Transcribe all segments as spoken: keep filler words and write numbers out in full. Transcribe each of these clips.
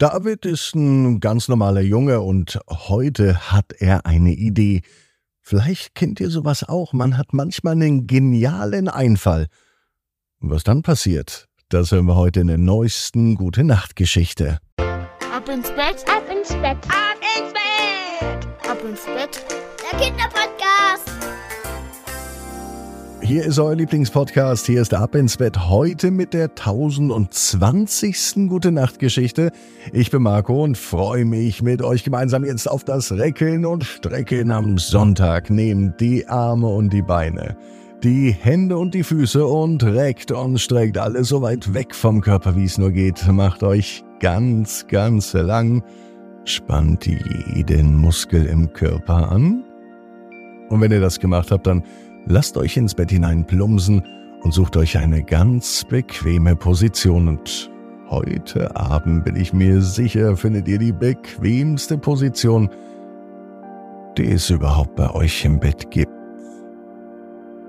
David ist ein ganz normaler Junge und heute hat er eine Idee. Vielleicht kennt ihr sowas auch, man hat manchmal einen genialen Einfall. Was dann passiert, das hören wir heute in der neuesten Gute-Nacht-Geschichte. Ab ins Bett, ab ins Bett, ab ins Bett, ab ins Bett, der Kinderpodcast. Hier ist euer Lieblingspodcast, hier ist Ab ins Bett, heute mit der tausendzwanzigsten Gute-Nacht-Geschichte. Ich bin Marco und freue mich mit euch gemeinsam jetzt auf das Reckeln und Strecken am Sonntag. Nehmt die Arme und die Beine, die Hände und die Füße und reckt und streckt alles so weit weg vom Körper, wie es nur geht. Macht euch ganz, ganz lang, spannt jeden Muskel im Körper an. Und wenn ihr das gemacht habt, dann lasst euch ins Bett hinein plumpsen und sucht euch eine ganz bequeme Position. Und heute Abend, bin ich mir sicher, findet ihr die bequemste Position, die es überhaupt bei euch im Bett gibt.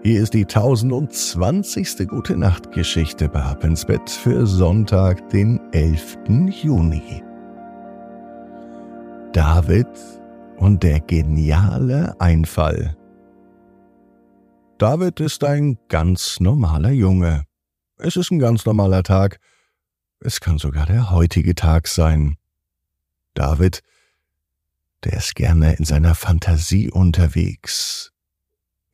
Hier ist die tausendzwanzigste Gute-Nacht-Geschichte bei Ab ins Bett für Sonntag, den elften Juni. David und der geniale Einfall. David ist ein ganz normaler Junge. Es ist ein ganz normaler Tag. Es kann sogar der heutige Tag sein. David, der ist gerne in seiner Fantasie unterwegs.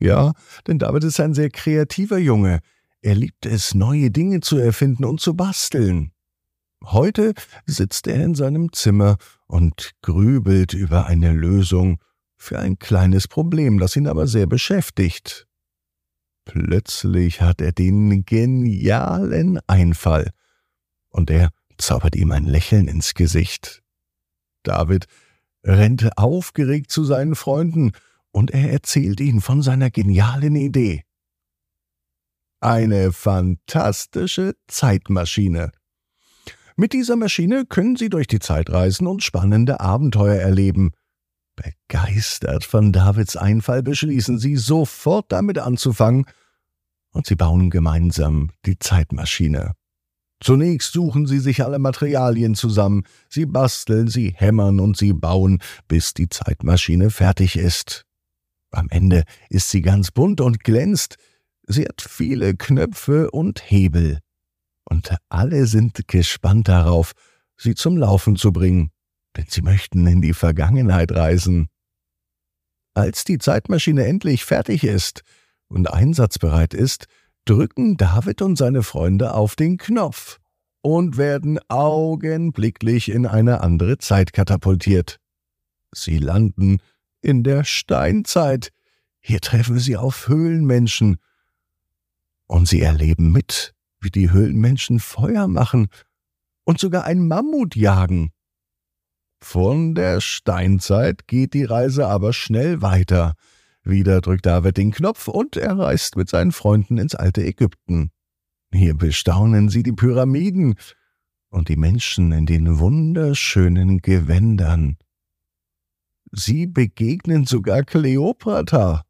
Ja, denn David ist ein sehr kreativer Junge. Er liebt es, neue Dinge zu erfinden und zu basteln. Heute sitzt er in seinem Zimmer und grübelt über eine Lösung für ein kleines Problem, das ihn aber sehr beschäftigt. Plötzlich hat er den genialen Einfall und er zaubert ihm ein Lächeln ins Gesicht. David rennt aufgeregt zu seinen Freunden und er erzählt ihnen von seiner genialen Idee. Eine fantastische Zeitmaschine. Mit dieser Maschine können sie durch die Zeit reisen und spannende Abenteuer erleben. Begeistert von Davids Einfall beschließen sie, sofort damit anzufangen, und sie bauen gemeinsam die Zeitmaschine. Zunächst suchen sie sich alle Materialien zusammen, sie basteln, sie hämmern und sie bauen, bis die Zeitmaschine fertig ist. Am Ende ist sie ganz bunt und glänzt, sie hat viele Knöpfe und Hebel. Und alle sind gespannt darauf, sie zum Laufen zu bringen, denn sie möchten in die Vergangenheit reisen. Als die Zeitmaschine endlich fertig ist und einsatzbereit ist, drücken David und seine Freunde auf den Knopf und werden augenblicklich in eine andere Zeit katapultiert. Sie landen in der Steinzeit. Hier treffen sie auf Höhlenmenschen. Und sie erleben mit, wie die Höhlenmenschen Feuer machen und sogar einen Mammut jagen. Von der Steinzeit geht die Reise aber schnell weiter. Wieder drückt David den Knopf und er reist mit seinen Freunden ins alte Ägypten. Hier bestaunen sie die Pyramiden und die Menschen in den wunderschönen Gewändern. Sie begegnen sogar Kleopatra,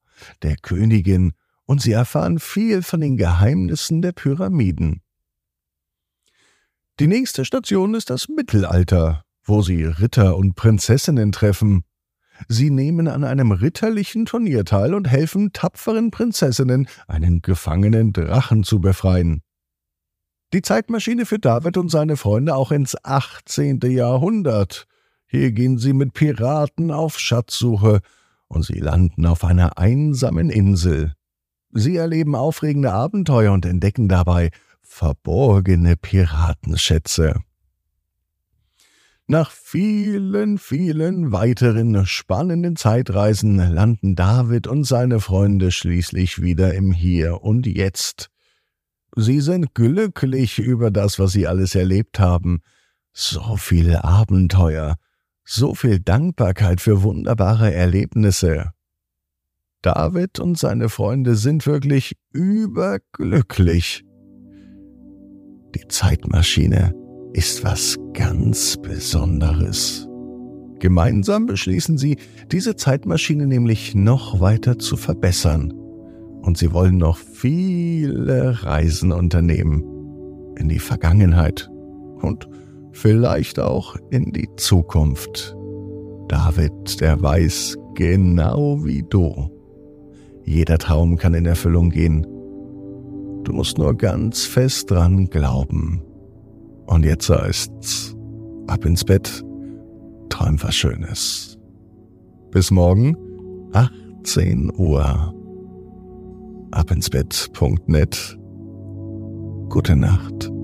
der Königin, und sie erfahren viel von den Geheimnissen der Pyramiden. Die nächste Station ist das Mittelalter, wo sie Ritter und Prinzessinnen treffen. Sie nehmen an einem ritterlichen Turnier teil und helfen tapferen Prinzessinnen, einen gefangenen Drachen zu befreien. Die Zeitmaschine führt David und seine Freunde auch ins achtzehnte Jahrhundert. Hier gehen sie mit Piraten auf Schatzsuche und sie landen auf einer einsamen Insel. Sie erleben aufregende Abenteuer und entdecken dabei verborgene Piratenschätze. Nach vielen, vielen weiteren spannenden Zeitreisen landen David und seine Freunde schließlich wieder im Hier und Jetzt. Sie sind glücklich über das, was sie alles erlebt haben. So viele Abenteuer, so viel Dankbarkeit für wunderbare Erlebnisse. David und seine Freunde sind wirklich überglücklich. Die Zeitmaschine ist was ganz Besonderes. Gemeinsam beschließen sie, diese Zeitmaschine nämlich noch weiter zu verbessern. Und sie wollen noch viele Reisen unternehmen. In die Vergangenheit und vielleicht auch in die Zukunft. David, der weiß genau wie du. Jeder Traum kann in Erfüllung gehen. Du musst nur ganz fest dran glauben. Und jetzt heißt's, ab ins Bett, träum was Schönes. Bis morgen, achtzehn Uhr. ab ins Bett punkt net. Gute Nacht.